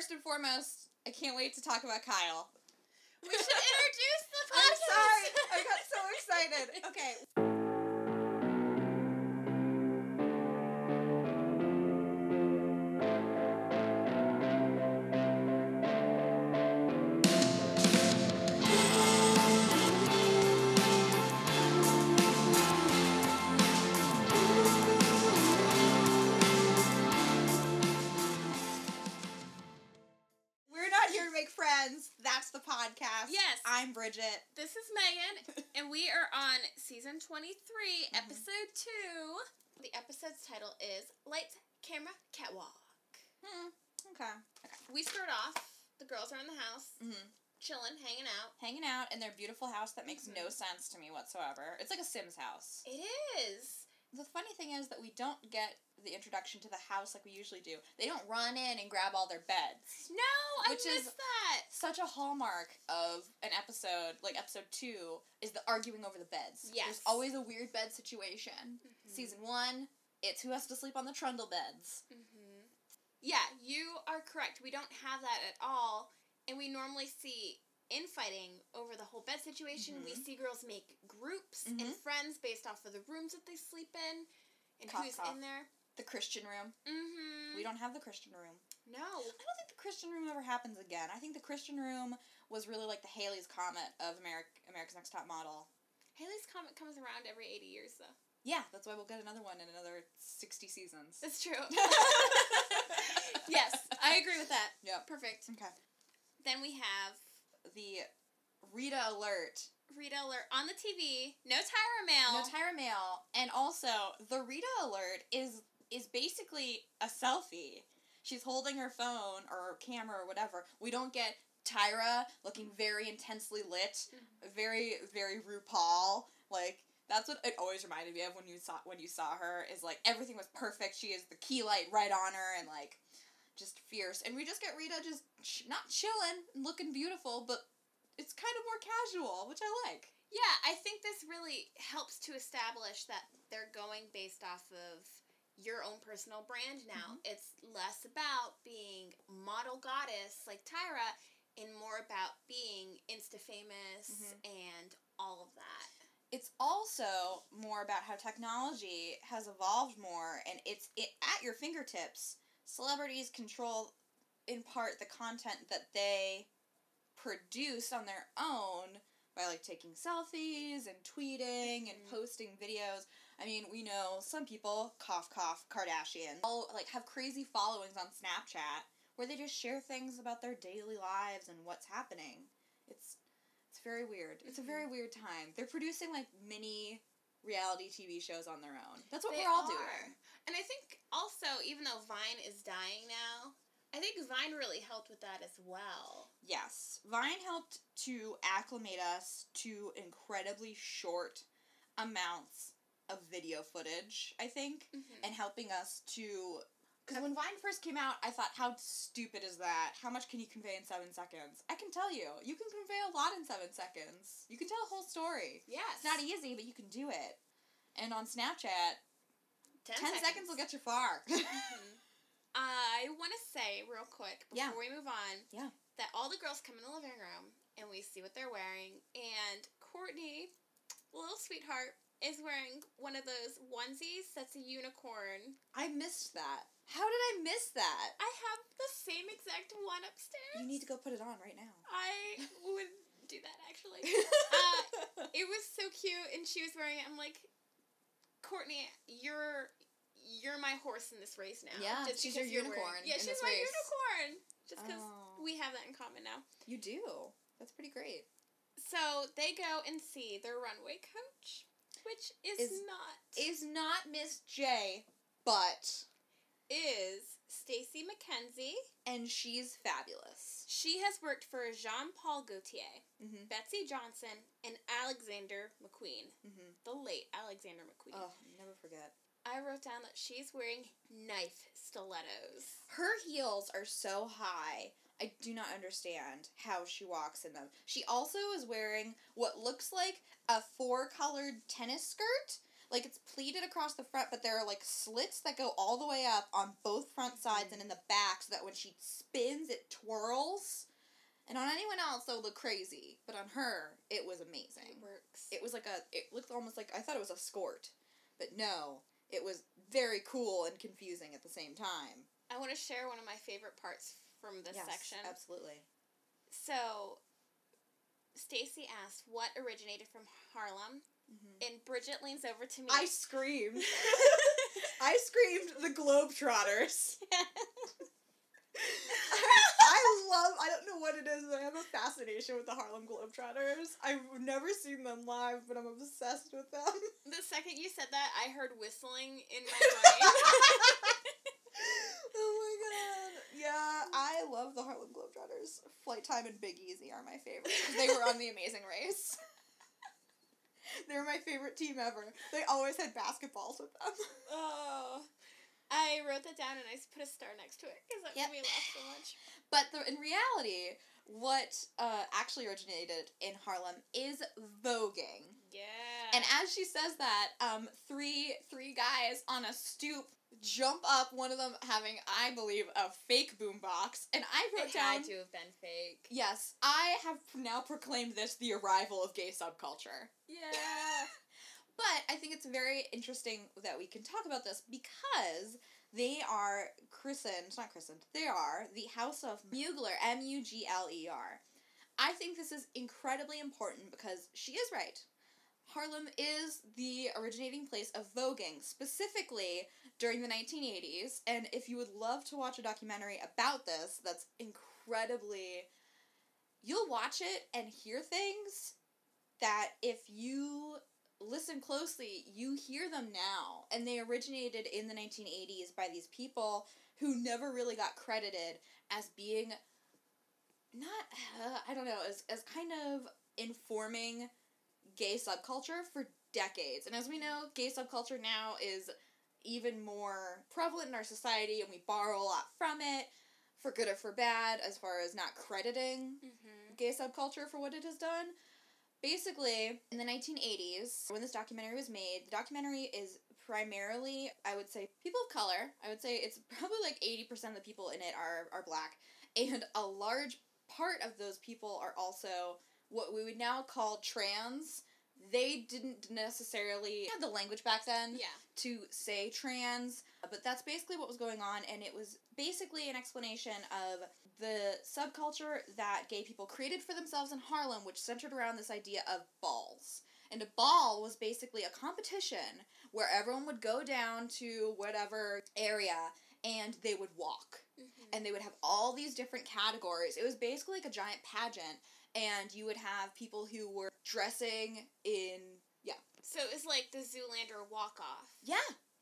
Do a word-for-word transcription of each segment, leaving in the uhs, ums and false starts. first and foremost, I can't wait to talk about Kyle. We should introduce the podcast. I'm sorry. I got so excited. Okay. Podcast. Yes. I'm Bridget. This is Megan, and we are on season twenty-three, mm-hmm. episode two. The episode's title is Lights, Camera, Catwalk. Hmm. Okay. Okay. We start off, the girls are in the house, mm-hmm. chilling, hanging out. Hanging out in their beautiful house that makes mm-hmm. no sense to me whatsoever. It's like a Sims house. It is. The funny thing is that we don't get the introduction to the house like we usually do. They don't run in and grab all their beds. No, I which miss is that. Such a hallmark of an episode, like episode two, is the arguing over the beds. Yes. There's always a weird bed situation. Mm-hmm. Season one, it's who has to sleep on the trundle beds. Mm-hmm. Yeah, you are correct. We don't have that at all, and we normally see infighting over the whole bed situation. Mm-hmm. We see girls make groups mm-hmm. and friends based off of the rooms that they sleep in and cough, who's cough. in there. The Christian room. Mm-hmm. We don't have the Christian room. No. I don't think the Christian room ever happens again. I think the Christian room was really like the Haley's Comet of America, America's Next Top Model. Haley's Comet comes around every eighty years, though. Yeah, that's why we'll get another one in another sixty seasons. That's true. Yes, I agree with that. Yep. Perfect. Okay. Then we have the Rita Alert. Rita Alert on the T V. No Tyra Mail. No Tyra Mail. And also, the Rita Alert is is basically a selfie. She's holding her phone or camera or whatever. We don't get Tyra looking very intensely lit, very, very RuPaul. Like, that's what it always reminded me of when you saw when you saw her, is like everything was perfect. She is the key light right on her and like just fierce. And we just get Rita just ch- not chilling and looking beautiful, but it's kind of more casual, which I like. Yeah, I think this really helps to establish that they're going based off of your own personal brand now. Mm-hmm. It's less about being model goddess like Tyra and more about being insta-famous mm-hmm. and all of that. It's also more about how technology has evolved more, and it's it, at your fingertips. Celebrities control, in part, the content that they produced on their own by, like, taking selfies and tweeting and mm-hmm. posting videos. I mean, we know some people, cough, cough, Kardashians, all, like, have crazy followings on Snapchat where they just share things about their daily lives and what's happening. It's it's very weird. Mm-hmm. It's a very weird time. They're producing, like, mini reality T V shows on their own. That's what they we're all are. doing. And I think also, even though Vine is dying now, I think Vine really helped with that as well. Yes. Vine helped to acclimate us to incredibly short amounts of video footage, I think, mm-hmm. and helping us to... Because when Vine first came out, I thought, how stupid is that? How much can you convey in seven seconds? I can tell you. You can convey a lot in seven seconds. You can tell a whole story. Yes. It's not easy, but you can do it. And on Snapchat, ten, ten seconds. seconds will get you far. Mm-hmm. I want to say real quick before yeah. we move on yeah. that all the girls come in the living room and we see what they're wearing, and Courtney, little sweetheart, is wearing one of those onesies that's a unicorn. I missed that. How did I miss that? I have the same exact one upstairs. You need to go put it on right now. I would do that actually. uh, it was so cute, and she was wearing it. I'm like, Courtney, you're. You're my horse in this race now. Yeah, just she's your unicorn. Yeah, in she's this my race. unicorn. Just because oh. we have that in common now. You do. That's pretty great. So they go and see their runway coach, which is, is not is not Miss J, but is Stacey McKenzie, and she's fabulous. She has worked for Jean-Paul Gaultier, mm-hmm. Betsy Johnson, and Alexander McQueen. Mm-hmm. The late Alexander McQueen. Oh, never forget. I wrote down that she's wearing knife stilettos. Her heels are so high. I do not understand how she walks in them. She also is wearing what looks like a four-colored tennis skirt Like, it's pleated across the front, but there are, like, slits that go all the way up on both front sides and in the back so that when she spins, it twirls. And on anyone else, it would look crazy. But on her, it was amazing. It works. It was like a... It looked almost like... I thought it was a skort. But no. It was very cool and confusing at the same time. I want to share one of my favorite parts from this yes, section. Yes, absolutely. So, Stacey asked, what originated from Harlem? Mm-hmm. And Bridget leans over to me. I screamed. I screamed, the Globetrotters. Yeah. I love, I don't know what it is, but I have a fascination with the Harlem Globetrotters. I've never seen them live, but I'm obsessed with them. The second you said that, I heard whistling in my mind. Oh my god. Yeah, I love the Harlem Globetrotters. Flight Time and Big Easy are my favorites. They were on The Amazing Race. They were my favorite team ever. They always had basketballs with them. Oh. I wrote that down and I put a star next to it because that yep. made me laugh so much. But the, in reality, what uh, actually originated in Harlem is voguing. Yeah. And as she says that, um, three three guys on a stoop jump up. One of them having, I believe, a fake boombox. And I wrote it down. It had to have been fake. Yes, I have now proclaimed this the arrival of gay subculture. Yeah. But I think it's very interesting that we can talk about this because they are christened, not christened, they are the House of Mugler, M U G L E R. I think this is incredibly important because she is right. Harlem is the originating place of voguing, specifically during the nineteen eighties. And if you would love to watch a documentary about this, that's incredibly... You'll watch it and hear things that if you... listen closely, you hear them now, and they originated in the nineteen eighties by these people who never really got credited as being, not, uh, I don't know, as, as kind of informing gay subculture for decades. And as we know, gay subculture now is even more prevalent in our society, and we borrow a lot from it, for good or for bad, as far as not crediting mm-hmm. gay subculture for what it has done. Basically, in the nineteen eighties, when this documentary was made, the documentary is primarily, I would say, people of color. I would say it's probably like eighty percent of the people in it are, are black. And a large part of those people are also what we would now call trans. They didn't necessarily have the language back then yeah. to say trans, but that's basically what was going on. And it was basically an explanation of the subculture that gay people created for themselves in Harlem, which centered around this idea of balls. And a ball was basically a competition where everyone would go down to whatever area and they would walk. Mm-hmm. And they would have all these different categories. It was basically like a giant pageant, and you would have people who were dressing in, yeah. So it was like the Zoolander walk-off. Yeah.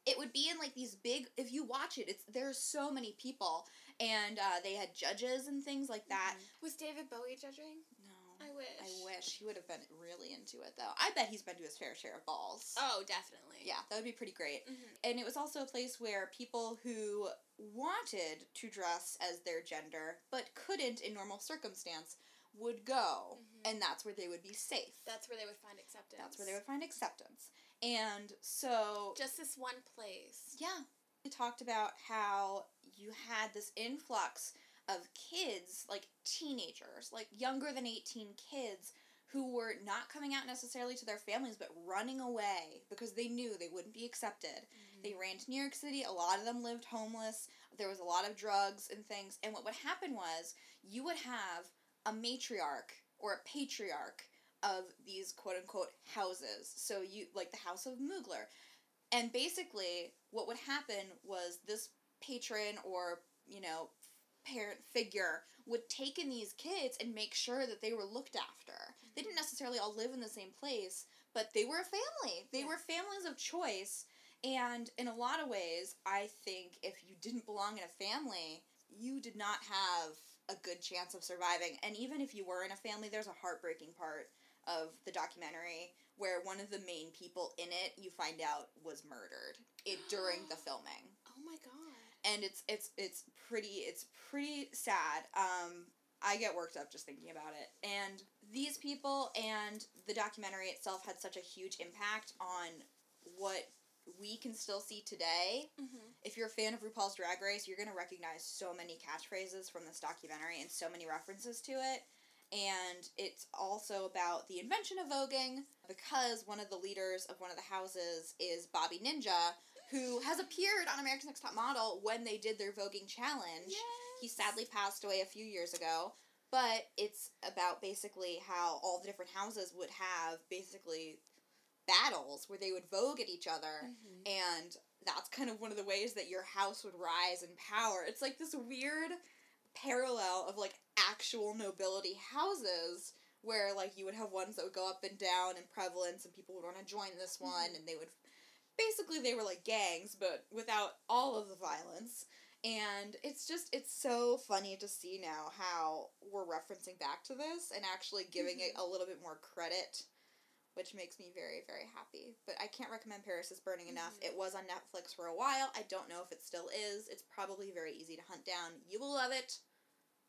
It would be in, like, these big, if you watch it, it's there's so many people, and uh, they had judges and things like that. Mm-hmm. Was David Bowie judging? No. I wish. I wish. He would have been really into it, though. I bet he's been to his fair share of balls. Oh, definitely. Yeah, that would be pretty great. Mm-hmm. And it was also a place where people who wanted to dress as their gender, but couldn't in normal circumstance, would go, mm-hmm. and that's where they would be safe. That's where they would find acceptance. That's where they would find acceptance. And so... just this one place. Yeah. We talked about how you had this influx of kids, like teenagers, like younger than eighteen kids, who were not coming out necessarily to their families, but running away because they knew they wouldn't be accepted. Mm-hmm. They ran to New York City. A lot of them lived homeless. There was a lot of drugs and things. And what would happen was you would have a matriarch or a patriarch of these quote-unquote houses. So you, like the House of Mugler. And basically what would happen was this patron or, you know, parent figure would take in these kids and make sure that they were looked after. Mm-hmm. They didn't necessarily all live in the same place, but they were a family. They yeah. were families of choice. And in a lot of ways, I think if you didn't belong in a family, you did not have a good chance of surviving. And even if you were in a family, there's a heartbreaking part of the documentary where one of the main people in it, you find out, was murdered it during the filming. Oh my god. And it's it's it's pretty it's pretty sad. Um I get worked up just thinking about it. And these people and the documentary itself had such a huge impact on what we can still see today. Mm-hmm. If you're a fan of RuPaul's Drag Race, you're going to recognize so many catchphrases from this documentary and so many references to it. And it's also about the invention of voguing, because one of the leaders of one of the houses is Bobby Ninja, who has appeared on America's Next Top Model when they did their voguing challenge. Yes. He sadly passed away a few years ago. But it's about basically how all the different houses would have basically battles where they would vogue at each other. Mm-hmm. And that's kind of one of the ways that your house would rise in power. It's like this weird parallel of like actual nobility houses where like you would have ones that would go up and down in prevalence and people would want to join this one. Mm-hmm. And they would basically they were like gangs but without all of the violence. And it's just, it's so funny to see now how we're referencing back to this and actually giving mm-hmm. it a little bit more credit, which makes me very, very happy. But I can't recommend Paris is Burning enough. Mm-hmm. It was on Netflix for a while. I don't know if it still is. It's probably very easy to hunt down. You will love it.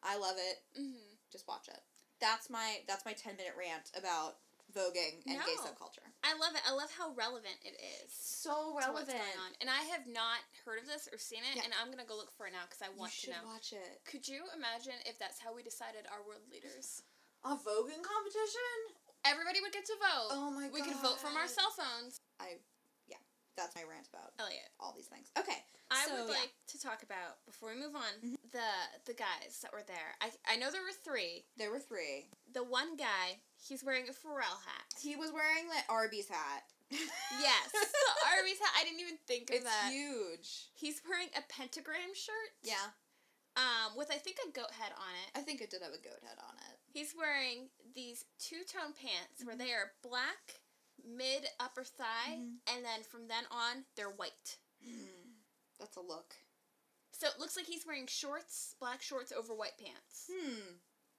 I love it. Mm-hmm. Just watch it. That's my, that's my ten-minute rant about voguing and no. gay subculture. I love it. I love how relevant it is. So relevant. To what's going on. And I have not heard of this or seen it, yeah. and I'm going to go look for it now because I want to know. You should watch it. Could you imagine if that's how we decided our world leaders? A voguing competition? Everybody would get to vote. Oh my god. We could vote from our cell phones. I, yeah, that's my rant about Elliot. All these things. Okay. I so, would like yeah. to talk about, before we move on, mm-hmm. the the guys that were there. I I know there were three. There were three. The one guy, he's wearing a Pharrell hat. He was wearing the Arby's hat. Yes, the Arby's hat. I didn't even think of it's that. It's huge. He's wearing a pentagram shirt. Yeah. Um, with I think a goat head on it. I think it did have a goat head on it. He's wearing these two-tone pants mm-hmm. where they are black, mid upper thigh, mm-hmm. and then from then on they're white. Mm. That's a look. So it looks like he's wearing shorts, black shorts over white pants. Hmm.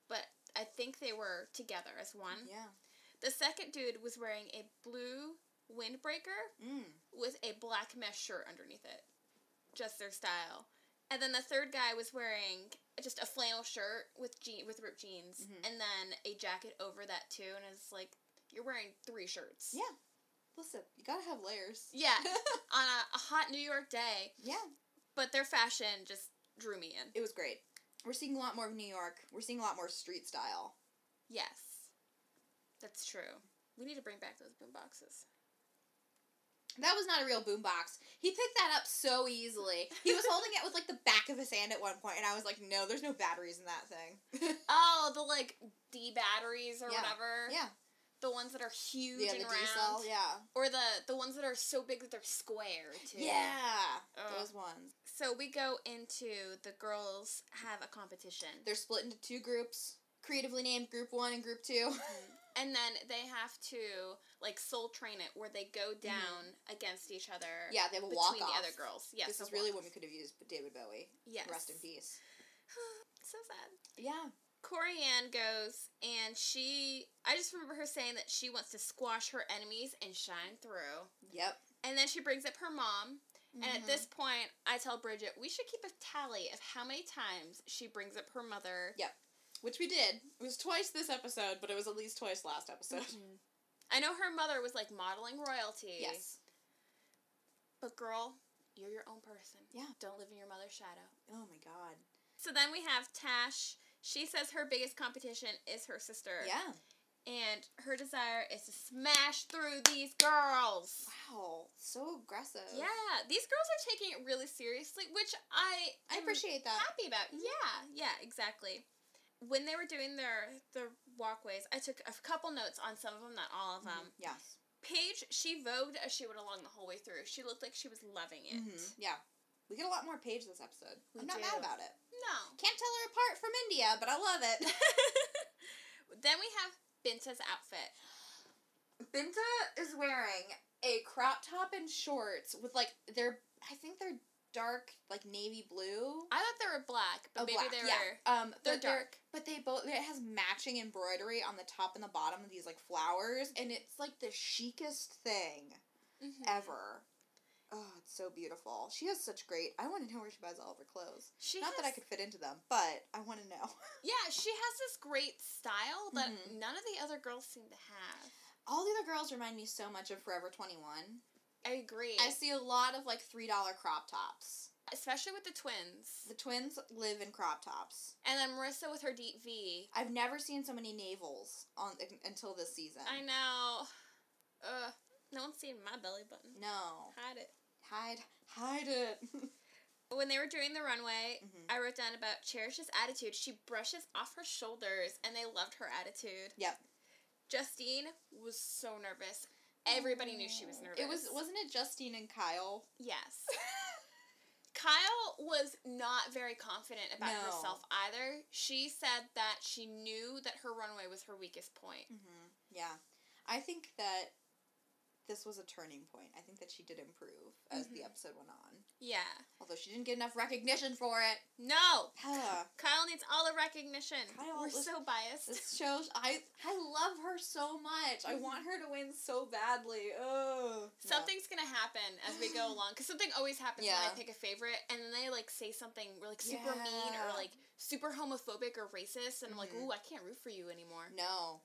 But I think they were together as one. Yeah. The second dude was wearing a blue windbreaker mm. with a black mesh shirt underneath it. Just their style. And then the third guy was wearing just a flannel shirt with je- with ripped jeans. Mm-hmm. And then a jacket over that, too. And it's like, you're wearing three shirts. Yeah. Listen, you gotta have layers. Yeah. On a, a hot New York day. Yeah. But their fashion just drew me in. It was great. We're seeing a lot more of New York. We're seeing a lot more street style. Yes. That's true. We need to bring back those boom boxes. That was not a real boom box. He picked that up so easily. He was holding it with, like, the back of his hand at one point, and I was like, no, there's no batteries in that thing. Oh, the, like, D batteries or yeah. whatever. Yeah. The ones that are huge yeah, and round. D-cell, yeah. Or the, the ones that are so big that they're square, too. Yeah. Ugh. Those ones. So we go into the girls have a competition. They're split into two groups, creatively named Group one and Group two. Mm-hmm. And then they have to, like, soul train it, where they go down mm-hmm. against each other. Yeah, they will walk off. Between the other girls. Yes, this is really when we could have used David Bowie. Yes. Rest in peace. So sad. Yeah. Corianne goes, and she, I just remember her saying that she wants to squash her enemies and shine through. Yep. And then she brings up her mom. Mm-hmm. And at this point, I tell Bridget, we should keep a tally of how many times she brings up her mother. Yep. Which we did. It was twice this episode, but it was at least twice last episode. Mm-hmm. I know her mother was, like, modeling royalty. Yes. But, girl, you're your own person. Yeah. Don't live in your mother's shadow. Oh, my God. So then we have Tash. She says her biggest competition is her sister. Yeah. And her desire is to smash through these girls. Wow. So aggressive. Yeah. These girls are taking it really seriously, which I I appreciate that. Happy about. Mm-hmm. Yeah. Yeah, exactly. When they were doing their, their walkways, I took a couple notes on some of them, not all of them. Mm-hmm. Yes. Paige, she vogued as she went along the whole way through. She looked like she was loving it. Mm-hmm. Yeah. We get a lot more Paige this episode. We I'm not do. mad about it. No. Can't tell her apart from India, but I love it. Then we have Binta's outfit. Binta is wearing a crop top and shorts with, like, they're, I think they're dark, like, navy blue. I thought they were black, but oh, maybe black. they were... Yeah. Um, they're dark. They're, but they both... It has matching embroidery on the top and the bottom of these, like, flowers, and it's, like, the chicest thing mm-hmm. ever. Oh, it's so beautiful. She has such great... I want to know where she buys all of her clothes. She Not has, that I could fit into them, but I want to know. Yeah, she has this great style that mm-hmm. none of the other girls seem to have. All the other girls remind me so much of Forever twenty-one. I agree. I see a lot of, like, three dollar crop tops. Especially with the twins. The twins live in crop tops. And then Marissa with her deep V. I've never seen so many navels on until this season. I know. Ugh. No one's seen my belly button. No. Hide it. Hide. Hide it. When they were doing the runway, mm-hmm. I wrote down about Cherish's attitude. She brushes off her shoulders, and they loved her attitude. Yep. Justine was so nervous. Everybody knew she was nervous. It was, wasn't it Justine and Kyle? Yes. Kyle was not very confident about no. herself either. She said that she knew that her runway was her weakest point. Mm-hmm. Yeah. I think that this was a turning point. I think that she did improve as mm-hmm. the episode went on. Yeah. Although she didn't get enough recognition for it. No. Hella. Kyle needs all the recognition. Kyle, We're this, so biased. This show, I, I love her so much. I want her to win so badly. Oh. Something's yeah. going to happen as we go along. Because something always happens yeah. when I pick a favorite. And then they, like, say something like super yeah. mean or, like, super homophobic or racist. And mm-hmm. I'm like, ooh, I can't root for you anymore. No.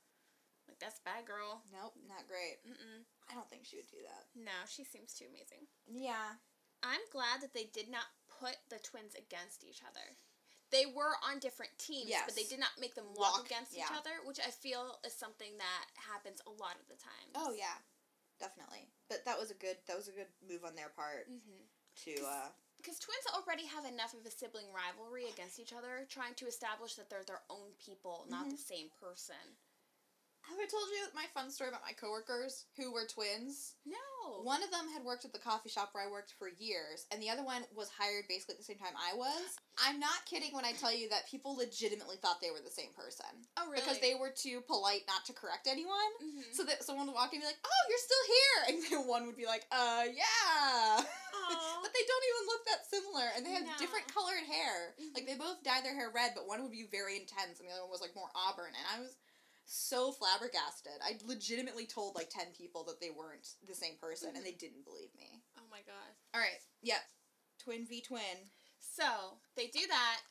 Like, that's bad, girl. Nope, not great. Mm-mm. I don't think she would do that. No, she seems too amazing. Yeah. I'm glad that they did not put the twins against each other. They were on different teams, yes. but they did not make them walk, walk against yeah. each other, which I feel is something that happens a lot of the time. Oh, yeah. Definitely. But that was a good that was a good move on their part mm-hmm. to... uh Because twins already have enough of a sibling rivalry against each other, trying to establish that they're their own people, not mm-hmm. the same person. Have I told you my fun story about my coworkers who were twins? No. One of them had worked at the coffee shop where I worked for years, and the other one was hired basically at the same time I was. I'm not kidding when I tell you that people legitimately thought they were the same person. Oh, really? Because they were too polite not to correct anyone. Mm-hmm. So that someone would walk in and be like, oh, you're still here! And then one would be like, uh, yeah! But they don't even look that similar, and they had no. different colored hair. Mm-hmm. Like, they both dyed their hair red, but one would be very intense, and the other one was, like, more auburn, and I was... so flabbergasted. I legitimately told, like, ten people that they weren't the same person, mm-hmm. and they didn't believe me. Oh, my God. All right. Yep. Twin v. twin. So, they do that.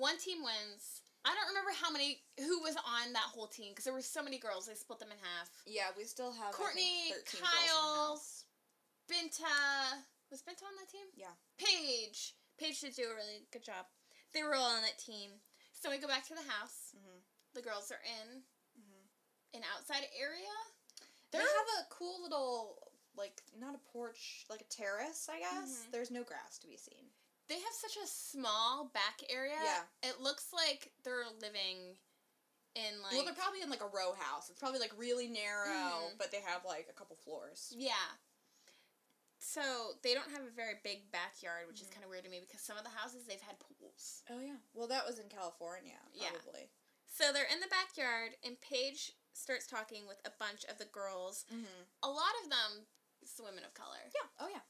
One team wins. I don't remember how many, who was on that whole team, because there were so many girls. They split them in half. Yeah, we still have, Courtney, I think, thirteen Kyle, girls in the house. Binta. Was Binta on that team? Yeah. Paige. Paige did do a really good job. They were all on that team. So, we go back to the house. Mm-hmm. The girls are in. An outside area? They're they have a cool little, like, not a porch, like a terrace, I guess. Mm-hmm. There's no grass to be seen. They have such a small back area. Yeah. It looks like they're living in, like... Well, they're probably in, like, a row house. It's probably, like, really narrow, mm-hmm. but they have, like, a couple floors. Yeah. So, they don't have a very big backyard, which mm-hmm. is kind of weird to me, because some of the houses, they've had pools. Oh, yeah. Well, that was in California, probably. Yeah. So, they're in the backyard, and Paige... starts talking with a bunch of the girls. Mm-hmm. A lot of them is women of color. Yeah. Oh, yeah.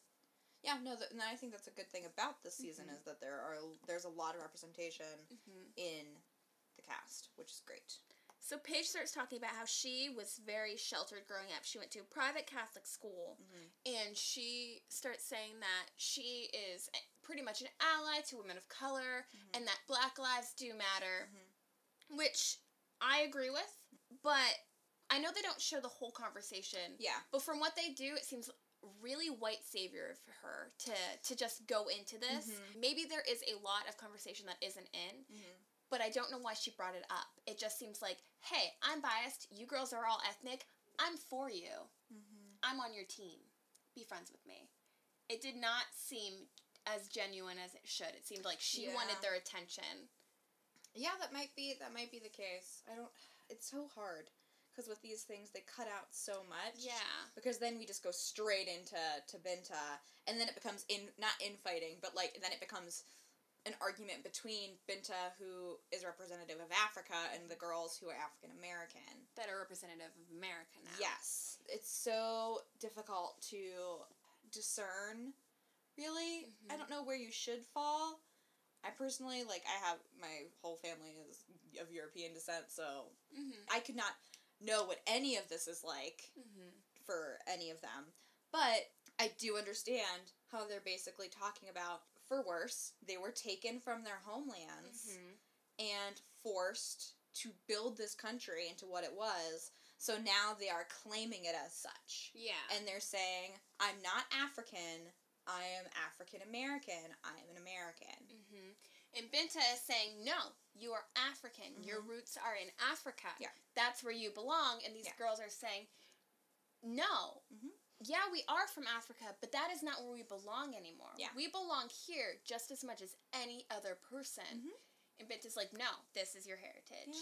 Yeah, no, th- and I think that's a good thing about this season mm-hmm. is that there are there's a lot of representation mm-hmm. in the cast, which is great. So Paige starts talking about how she was very sheltered growing up. She went to a private Catholic school, mm-hmm. and she starts saying that she is pretty much an ally to women of color, mm-hmm. and that black lives do matter, mm-hmm. which I agree with. But I know they don't show the whole conversation. Yeah. But from what they do, it seems really white savior for her to, to just go into this. Mm-hmm. Maybe there is a lot of conversation that isn't in, mm-hmm. but I don't know why she brought it up. It just seems like, hey, I'm biased. You girls are all ethnic. I'm for you. Mm-hmm. I'm on your team. Be friends with me. It did not seem as genuine as it should. It seemed like she yeah. wanted their attention. Yeah, that might be that might be the case. I don't... It's so hard, because with these things, they cut out so much. Yeah. Because then we just go straight into to Binta, and then it becomes, in not infighting, but, like, then it becomes an argument between Binta, who is representative of Africa, and the girls who are African-American. That are representative of America now. Yes. It's so difficult to discern, really. Mm-hmm. I don't know where you should fall. I personally, like, I have, my whole family is of European descent, so mm-hmm. I could not know what any of this is like mm-hmm. for any of them. But I do understand how they're basically talking about, for worse, they were taken from their homelands mm-hmm. and forced to build this country into what it was. So now they are claiming it as such. Yeah. And they're saying, I'm not African, I am African American, I am an American. Mm-hmm. And Binta is saying, no, you are African. Mm-hmm. Your roots are in Africa. Yeah. That's where you belong. And these yeah. girls are saying, no. Mm-hmm. Yeah, we are from Africa, but that is not where we belong anymore. Yeah. We belong here just as much as any other person. Mm-hmm. And Binta's like, no, this is your heritage.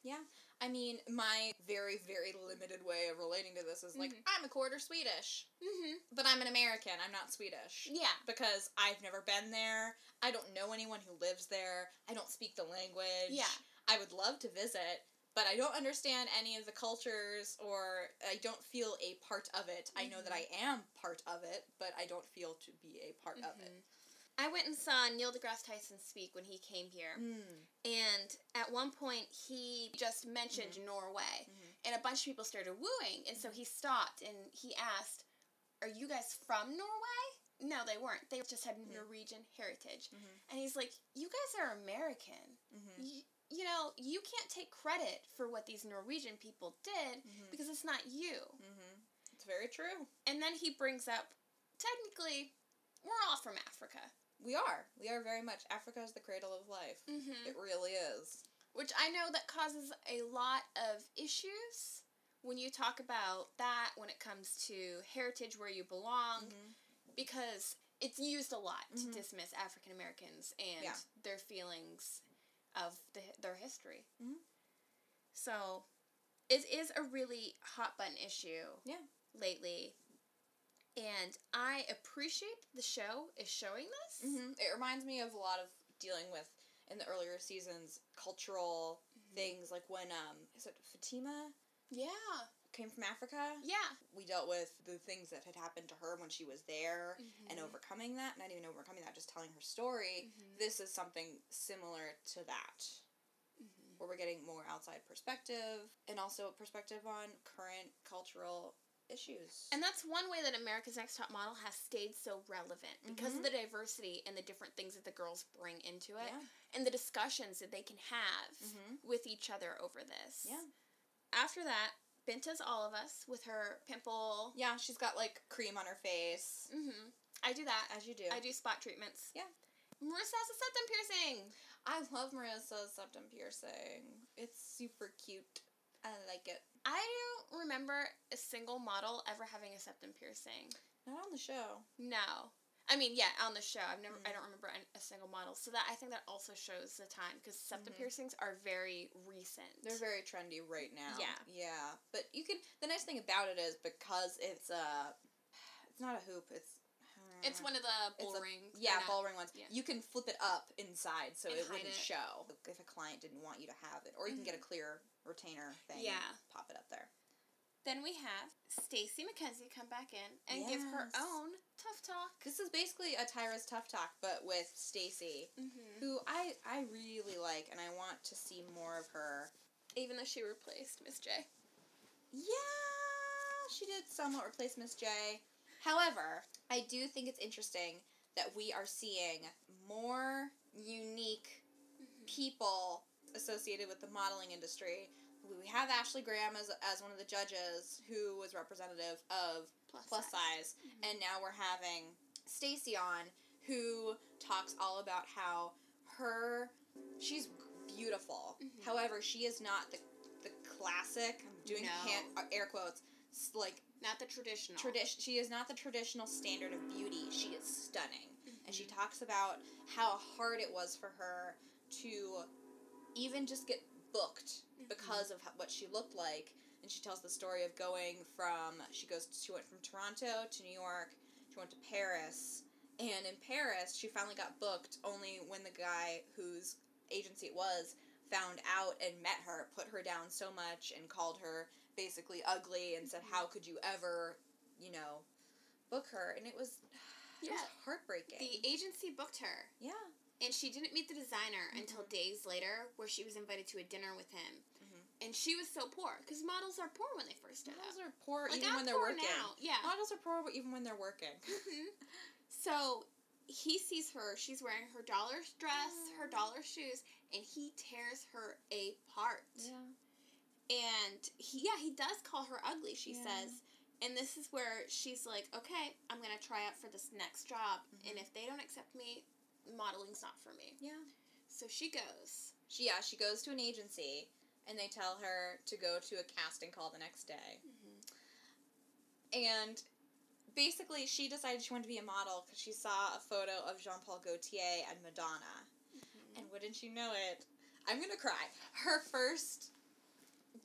Yeah. yeah. I mean, my very, very limited way of relating to this is like, mm-hmm. I'm a quarter Swedish, mm-hmm. but I'm an American. I'm not Swedish. Yeah. Because I've never been there. I don't know anyone who lives there. I don't speak the language. Yeah. I would love to visit, but I don't understand any of the cultures, or I don't feel a part of it. Mm-hmm. I know that I am part of it, but I don't feel to be a part mm-hmm. of it. I went and saw Neil deGrasse Tyson speak when he came here, mm. and at one point he just mentioned mm-hmm. Norway, mm-hmm. and a bunch of people started wooing, and so he stopped, and he asked, are you guys from Norway? No, they weren't. They just had mm-hmm. Norwegian heritage, mm-hmm. and he's like, you guys are American. Mm-hmm. You, you know, you can't take credit for what these Norwegian people did, mm-hmm. because it's not you. Mm-hmm. It's very true. And then he brings up, technically, we're all from Africa. We are. We are very much. Africa is the cradle of life. Mm-hmm. It really is. Which I know that causes a lot of issues when you talk about that, when it comes to heritage, where you belong, mm-hmm. because it's used a lot mm-hmm. to dismiss African Americans and yeah. their feelings of the, their history. Mm-hmm. So it is a really hot-button issue yeah. lately. And I appreciate the show is showing this. Mm-hmm. It reminds me of a lot of dealing with, in the earlier seasons, cultural mm-hmm. things. Like when, um, is it Fatima? Yeah. Came from Africa? Yeah. We dealt with the things that had happened to her when she was there mm-hmm. and overcoming that. Not even overcoming that, just telling her story. Mm-hmm. This is something similar to that. Mm-hmm. Where we're getting more outside perspective and also perspective on current cultural issues. And that's one way that America's Next Top Model has stayed so relevant, because mm-hmm. of the diversity and the different things that the girls bring into it, yeah. and the discussions that they can have mm-hmm. with each other over this. Yeah. After that, Binta's all of us with her pimple. Yeah, she's got, like, cream on her face. Mm-hmm. I do that. As you do. I do spot treatments. Yeah. Marissa has a septum piercing. I love Marissa's septum piercing. It's super cute. I like it. I don't remember a single model ever having a septum piercing. Not on the show. No. I mean, yeah, on the show. I've never. Mm. I don't remember a single model. So that I think that also shows the time, because septum mm-hmm. piercings are very recent. They're very trendy right now. Yeah. Yeah. But you can. The nice thing about it is because it's a. It's not a hoop. It's. It's one of the ball rings. Yeah, ball ring ones. Yeah. You can flip it up inside so and it wouldn't it. show if a client didn't want you to have it. Or you mm-hmm. can get a clear retainer thing yeah. and pop it up there. Then we have Stacey McKenzie come back in and yes. give her own tough talk. This is basically a Tyra's tough talk, but with Stacey, mm-hmm. who I, I really like, and I want to see more of her. Even though she replaced Miss J. Yeah, she did somewhat replace Miss J. However, I do think it's interesting that we are seeing more unique mm-hmm. people associated with the modeling industry. We have Ashley Graham as as one of the judges who was representative of plus, plus size. size. Mm-hmm. And now we're having Stacey on, who talks all about how her, she's beautiful. Mm-hmm. However, she is not the, the classic, I'm doing no. hand, air quotes, like, not the traditional. Tradi- she is not the traditional standard of beauty. She is stunning. Mm-hmm. And she talks about how hard it was for her to even just get booked mm-hmm. because of how, what she looked like. And she tells the story of going from, she goes, she went from Toronto to New York. She went to Paris. And in Paris, she finally got booked only when the guy whose agency it was found out and met her, put her down so much and called her basically ugly and said, how could you ever, you know, book her? And it was, it yeah. was heartbreaking. The agency booked her. Yeah. And she didn't meet the designer mm-hmm. until days later, where she was invited to a dinner with him. Mm-hmm. And she was so poor, because models are poor when they first start. Models up. are poor like, even I'm when they're working. Now. Yeah. Models are poor even when they're working. Mm-hmm. So he sees her, she's wearing her dollar dress, her dollar shoes, and he tears her apart. Yeah. And, he, yeah, he does call her ugly, she yeah. says. And this is where she's like, okay, I'm going to try out for this next job. Mm-hmm. And if they don't accept me, modeling's not for me. Yeah. So she goes. She, yeah, she goes to an agency, and they tell her to go to a casting call the next day. Mm-hmm. And basically, she decided she wanted to be a model because she saw a photo of Jean-Paul Gaultier and Madonna. Mm-hmm. And wouldn't you know it, I'm going to cry. Her first...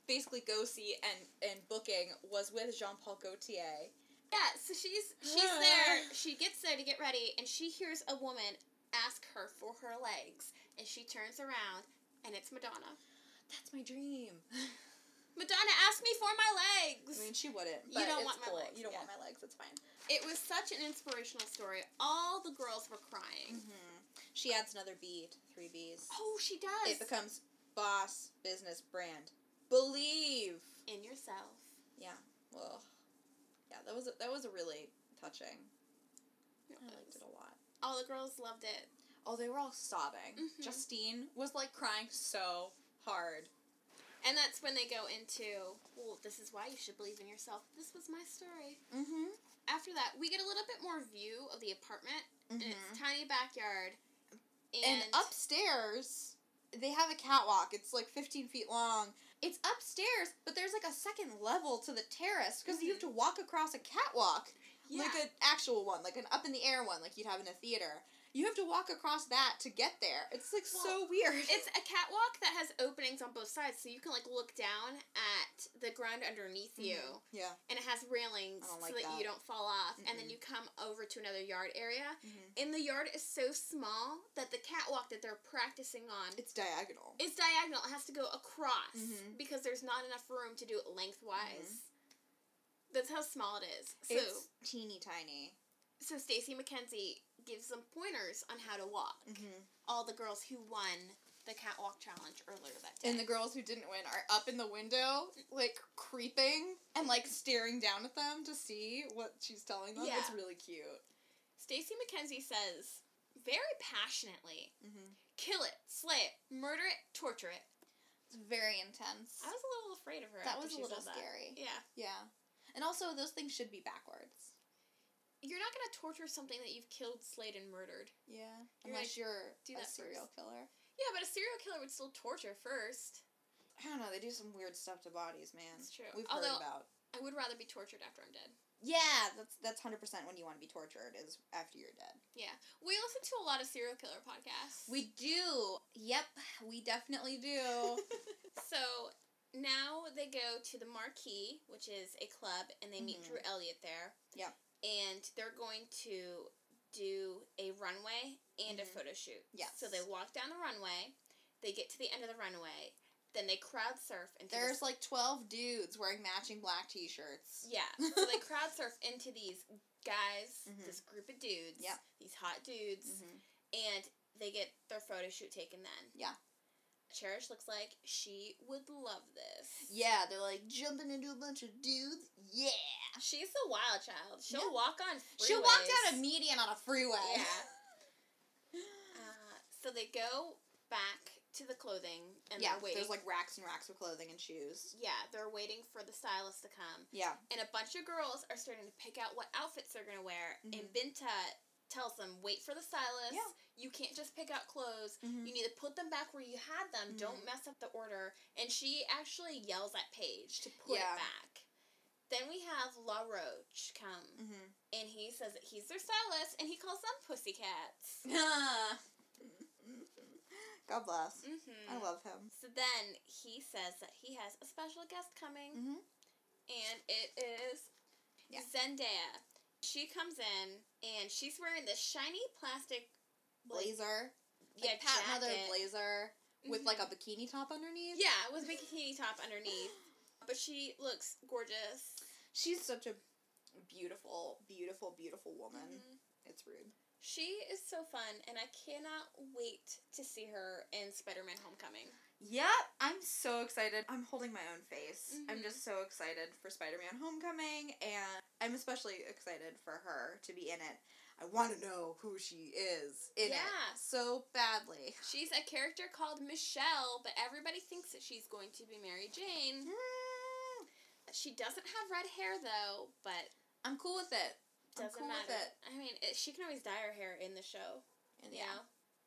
basically go see and, and booking was with Jean-Paul Gaultier. Yeah, so she's she's there. She gets there to get ready, and she hears a woman ask her for her legs, and she turns around, and it's Madonna. That's my dream. Madonna asked me for my legs. I mean, she wouldn't. But you don't it's want my cool. legs. You don't yeah. want my legs. It's fine. It was such an inspirational story. All the girls were crying. Mm-hmm. She adds another B, three B's. Oh, she does. It becomes boss, business, brand. Believe in yourself. Yeah. Well. Yeah, that was a, that was a really touching. It I liked it a lot. All the girls loved it. Oh, they were all sobbing. Mm-hmm. Justine was like crying so hard. And that's when they go into, well, this is why you should believe in yourself. This was my story. Mm-hmm. After that, we get a little bit more view of the apartment mm-hmm. in its tiny backyard. And, and upstairs. They have a catwalk. It's, like, fifteen feet long. It's upstairs, but there's, like, a second level to the terrace because mm-hmm. you have to walk across a catwalk. Yeah. Like an actual one, like an up-in-the-air one like you'd have in a theater. You have to walk across that to get there. It's, like, well, so weird. It's a catwalk that has openings on both sides, so you can, like, look down at the ground underneath mm-hmm. you. Yeah. And it has railings so like that, that you don't fall off. Mm-mm. And then you come over to another yard area. Mm-hmm. And the yard is so small that the catwalk that they're practicing on... It's diagonal. It's diagonal. It has to go across mm-hmm. because there's not enough room to do it lengthwise. Mm-hmm. That's how small it is. So, it's teeny tiny. So Stacey McKenzie gives them pointers on how to walk. Mm-hmm. All the girls who won the catwalk challenge earlier that day. And the girls who didn't win are up in the window, like, creeping and, like, staring down at them to see what she's telling them. Yeah. It's really cute. Stacey McKenzie says, very passionately, mm-hmm. kill it, slay it, murder it, torture it. It's very intense. I was a little afraid of her. That was a little scary. Yeah. Yeah. And also, those things should be backwards. You're not going to torture something that you've killed, slayed, and murdered. Yeah. You're Unless you're do that a serial first. Killer. Yeah, but a serial killer would still torture first. I don't know. They do some weird stuff to bodies, man. It's true. We've Although, heard about. I would rather be tortured after I'm dead. Yeah, that's that's one hundred percent when you want to be tortured is after you're dead. Yeah. We listen to a lot of serial killer podcasts. We do. Yep, we definitely do. So, now they go to the Marquee, which is a club, and they meet mm-hmm. Drew Elliott there. Yeah. And they're going to do a runway and mm-hmm. a photo shoot. Yes. So they walk down the runway, they get to the end of the runway, then they crowd surf into There's this... like twelve dudes wearing matching black t-shirts. Yeah. So they crowd surf into these guys, mm-hmm. this group of dudes, yep. these hot dudes, mm-hmm. and they get their photo shoot taken then. Yeah. Cherish looks like she would love this. Yeah, they're like jumping into a bunch of dudes. Yeah. She's the wild child. She'll yeah. walk on freeways. She'll walk down a median on a freeway. Yeah. uh, so they go back to the clothing and yeah, they're waiting. There's like racks and racks of clothing and shoes. Yeah, they're waiting for the stylist to come. Yeah. And a bunch of girls are starting to pick out what outfits they're going to wear. Mm-hmm. And Binta tells them, wait for the stylist. Yeah. You can't just pick out clothes. Mm-hmm. You need to put them back where you had them. Mm-hmm. Don't mess up the order. And she actually yells at Paige to put yeah. it back. Then we have La Roche come. Mm-hmm. And he says that he's their stylist, and he calls them pussycats. God bless. Mm-hmm. I love him. So then he says that he has a special guest coming. Mm-hmm. And it is yeah. Zendaya. She comes in, and she's wearing this shiny plastic blazer. Like, yeah, Pat Mother blazer with, mm-hmm. like, a bikini top underneath. Yeah, with a bikini top underneath. But she looks gorgeous. She's such a beautiful, beautiful, beautiful woman. Mm-hmm. It's rude. She is so fun, and I cannot wait to see her in Spider-Man Homecoming. Yep, I'm so excited. I'm holding my own face. Mm-hmm. I'm just so excited for Spider-Man Homecoming, and I'm especially excited for her to be in it. I want to know who she is in yeah. it so badly. She's a character called Michelle, but everybody thinks that she's going to be Mary Jane. Mm. She doesn't have red hair, though, but... I'm cool with it. Doesn't I'm cool matter. With it. I mean, it, she can always dye her hair in the show. In yeah.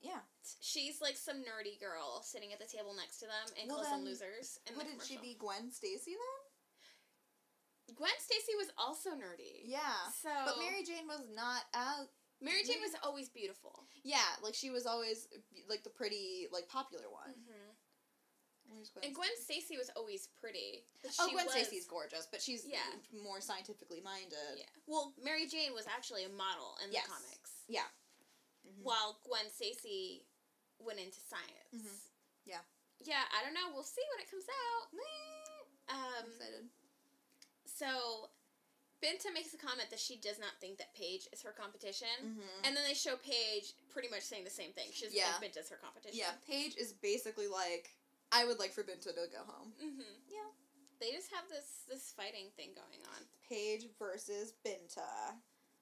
The Yeah. She's like some nerdy girl sitting at the table next to them in well, Close and Losers. And wouldn't she be Gwen Stacy then? Gwen Stacy was also nerdy. Yeah. So, but Mary Jane was not as... Mary Jane was always beautiful. Yeah, like she was always like the pretty, like popular one. Mm-hmm. Where's Gwen and Gwen Stacy? Stacy was always pretty. Oh, Gwen was... Stacy's gorgeous, but she's yeah. more scientifically minded. Yeah. Well, Mary Jane was actually a model in yes. the comics. Yeah. Mm-hmm. While Gwen Stacy went into science. Mm-hmm. Yeah. Yeah, I don't know. We'll see when it comes out. Um, I'm excited. So, Binta makes a comment that she does not think that Paige is her competition. Mm-hmm. And then they show Paige pretty much saying the same thing. She doesn't yeah. think Binta's her competition. Yeah, Paige is basically like, I would like for Binta to go home. Mm-hmm. Yeah. They just have this, this fighting thing going on. Paige versus Binta.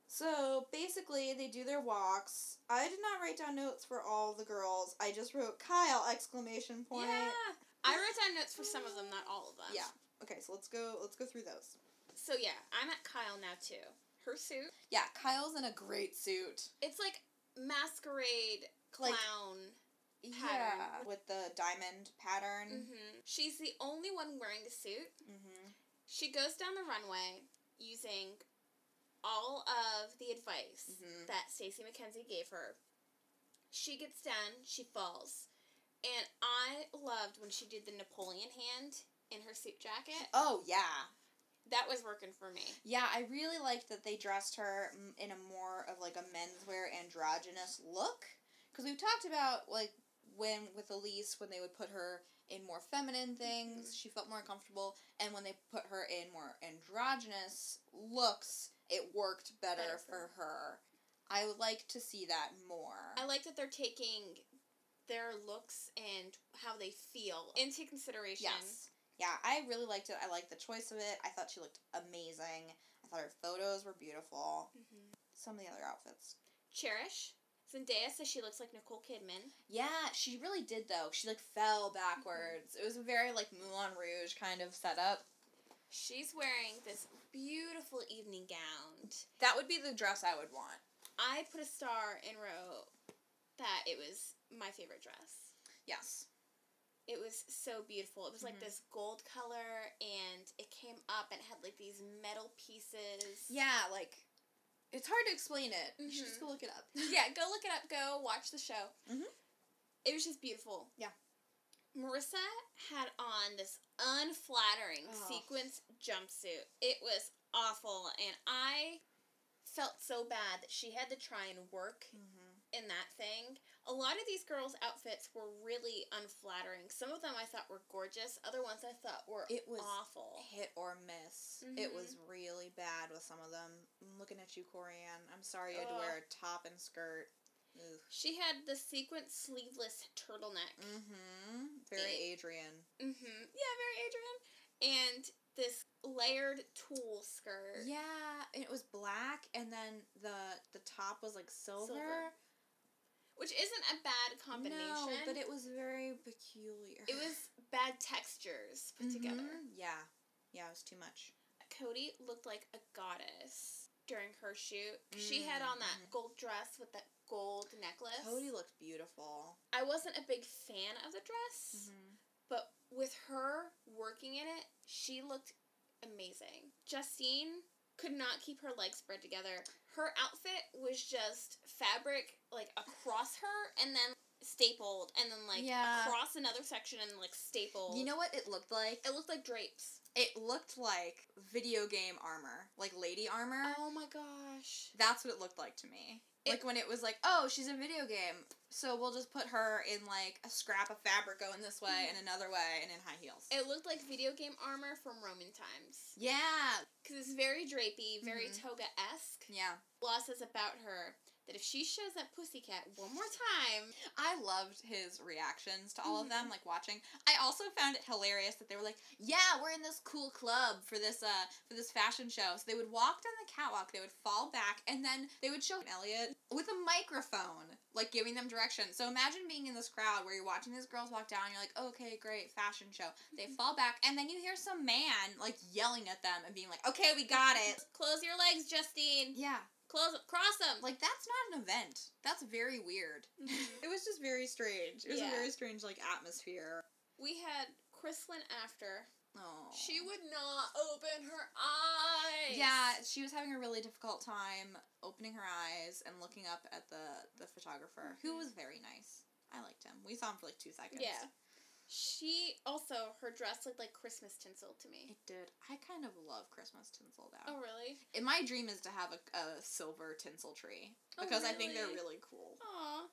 So, basically, they do their walks. I did not write down notes for all the girls. I just wrote, Kyle! Exclamation point. Yeah! I wrote down notes for some of them, not all of them. Yeah. Okay, so let's go Let's go through those. So, yeah, I'm at Kyle now, too. Her suit. Yeah, Kyle's in a great suit. It's like masquerade clown like, pattern. Yeah, with the diamond pattern. Mm-hmm. She's the only one wearing the suit. Mm-hmm. She goes down the runway using... all of the advice mm-hmm. that Stacey McKenzie gave her. She gets down, she falls. And I loved when she did the Napoleon hand in her suit jacket. Oh, yeah. That was working for me. Yeah, I really liked that they dressed her in a more of like a menswear androgynous look. Because we've talked about like when with Elise, when they would put her in more feminine things, mm-hmm. she felt more uncomfortable. And when they put her in more androgynous looks... it worked better, better for her. I would like to see that more. I like that they're taking their looks and how they feel into consideration. Yes. Yeah, I really liked it. I liked the choice of it. I thought she looked amazing. I thought her photos were beautiful. Mm-hmm. Some of the other outfits. Cherish. Zendaya says she looks like Nicole Kidman. Yeah, she really did, though. She, like, fell backwards. Mm-hmm. It was a very, like, Moulin Rouge kind of setup. She's wearing this beautiful evening gown. That would be the dress I would want. I put a star and wrote that it was my favorite dress. Yes. It was so beautiful. It was mm-hmm. like this gold color, and it came up and it had like these metal pieces. Yeah, like, it's hard to explain it. Mm-hmm. You should just go look it up. Yeah, go look it up. Go watch the show. Mm-hmm. It was just beautiful. Yeah. Marissa had on this unflattering oh. sequence jumpsuit. It was awful, and I felt so bad that she had to try and work mm-hmm. in that thing. A lot of these girls' outfits were really unflattering. Some of them I thought were gorgeous. Other ones I thought were it was awful. Hit or miss. Mm-hmm. It was really bad with some of them. I'm looking at you, Corianne. I'm sorry you had to wear a top and skirt. Oof. She had the sequin sleeveless turtleneck. Mm-hmm. Very and, Adrian. Mm-hmm. Yeah, very Adrian. And this layered tulle skirt. Yeah, and it was black, and then the the top was like silver. silver. Which isn't a bad combination. No, but it was very peculiar. It was bad textures put mm-hmm. together. Yeah. Yeah, it was too much. Cody looked like a goddess during her shoot. Mm-hmm. She had on that gold dress with that gold necklace. Cody looked beautiful. I wasn't a big fan of the dress, mm-hmm. but with her working in it, she looked amazing. Justine could not keep her legs spread together. Her outfit was just fabric, like, across her, and then stapled, and then, like, yeah. across another section, and, like, stapled. You know what it looked like? It looked like drapes. It looked like video game armor. Like, lady armor. Oh, my gosh. That's what it looked like to me. It, like, when it was like, oh, she's in video game, so we'll just put her in, like, a scrap of fabric going this way and another way and in high heels. It looked like video game armor from Roman times. Yeah. Because it's very drapey, very mm-hmm. toga-esque. Yeah. Law says about her that if she shows that pussycat one more time. I loved his reactions to all mm-hmm. of them, like, watching. I also found it hilarious that they were like, yeah, we're in this cool club for this uh for this fashion show. So they would walk down the catwalk, they would fall back, and then they would show Elliot with a microphone, like, giving them directions. So imagine being in this crowd where you're watching these girls walk down, and you're like, okay, great, fashion show. They fall back, and then you hear some man, like, yelling at them and being like, okay, we got it. Close your legs, Justine. Yeah. Close, cross them. Like, that's not an event. That's very weird. It was just very strange. It was yeah. a very strange, like, atmosphere. We had Chrislyn after. Oh. She would not open her eyes. Yeah, she was having a really difficult time opening her eyes and looking up at the, the photographer, mm-hmm. who was very nice. I liked him. We saw him for, like, two seconds. Yeah. She, also, her dress looked like Christmas tinsel to me. It did. I kind of love Christmas tinsel now. Oh, really? And my dream is to have a, a silver tinsel tree. Because oh, really? I think they're really cool. Aw.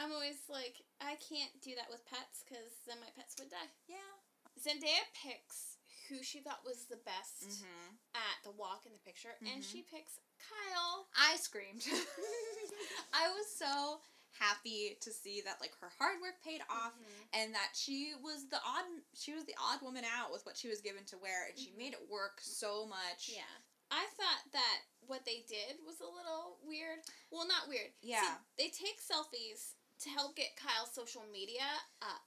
I'm always like, I can't do that with pets because then my pets would die. Yeah. Zendaya picks who she thought was the best mm-hmm. at the walk in the picture, mm-hmm. and she picks Kyle. I screamed. I was so happy to see that, like, her hard work paid off, mm-hmm. and that she was the odd she was the odd woman out with what she was given to wear, and she mm-hmm. made it work so much. Yeah. I thought that what they did was a little weird. Well, not weird. Yeah. See, they take selfies to help get Kyle's social media up.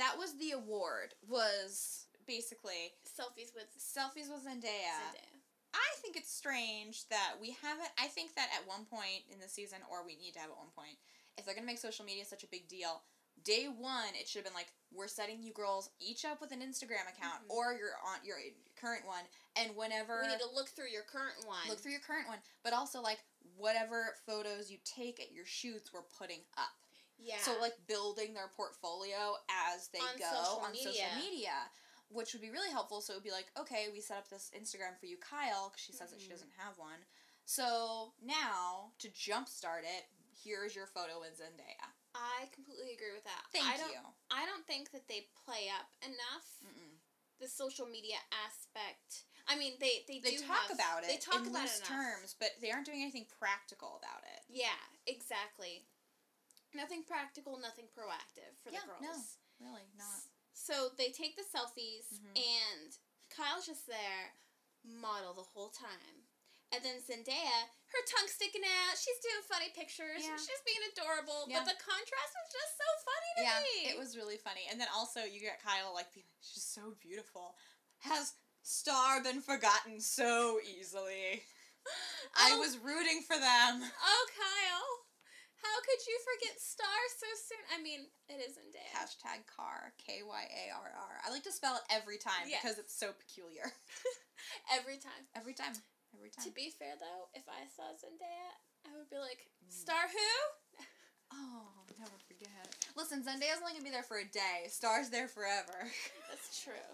That was the award, was basically selfies with selfies with Zendaya. Zendaya. I think it's strange that we haven't, I think that at one point in the season, or we need to have at one point, if they're going to make social media such a big deal, day one, it should have been like, we're setting you girls each up with an Instagram account, mm-hmm. or your on your current one, and whenever... We need to look through your current one. Look through your current one, but also, like, whatever photos you take at your shoots, we're putting up. Yeah. So, like, building their portfolio as they on go social on media. social media, which would be really helpful. So it would be like, okay, we set up this Instagram for you, Kyle, because she says mm-hmm. that she doesn't have one. So now, to jumpstart it, here's your photo with Zendaya. I completely agree with that. Thank I don't, you. I don't think that they play up enough Mm-mm. the social media aspect. I mean, they they, they do talk have, about it. They talk in about loose it in terms, but they aren't doing anything practical about it. Yeah, exactly. Nothing practical, nothing proactive for yeah, the girls. No, really not. So they take the selfies, mm-hmm. and Kyle's just there, model the whole time. And then Zendaya, her tongue's sticking out. She's doing funny pictures. Yeah. She's being adorable. Yeah. But the contrast was just so funny to yeah, me. Yeah, it was really funny. And then also you get Kyle, like, being like, she's so beautiful. Has star been forgotten so easily? Oh. I was rooting for them. Oh, Kyle. How could you forget Star so soon? I mean, it isn't Zendaya. Hashtag Carr. K Y A R R. I like to spell it every time yes. because it's so peculiar. Every time. Every time. Every time. To be fair, though, if I saw Zendaya, I would be like, Star who? Oh, never forget. Listen, Zendaya's only going to be there for a day. Star's there forever. That's true.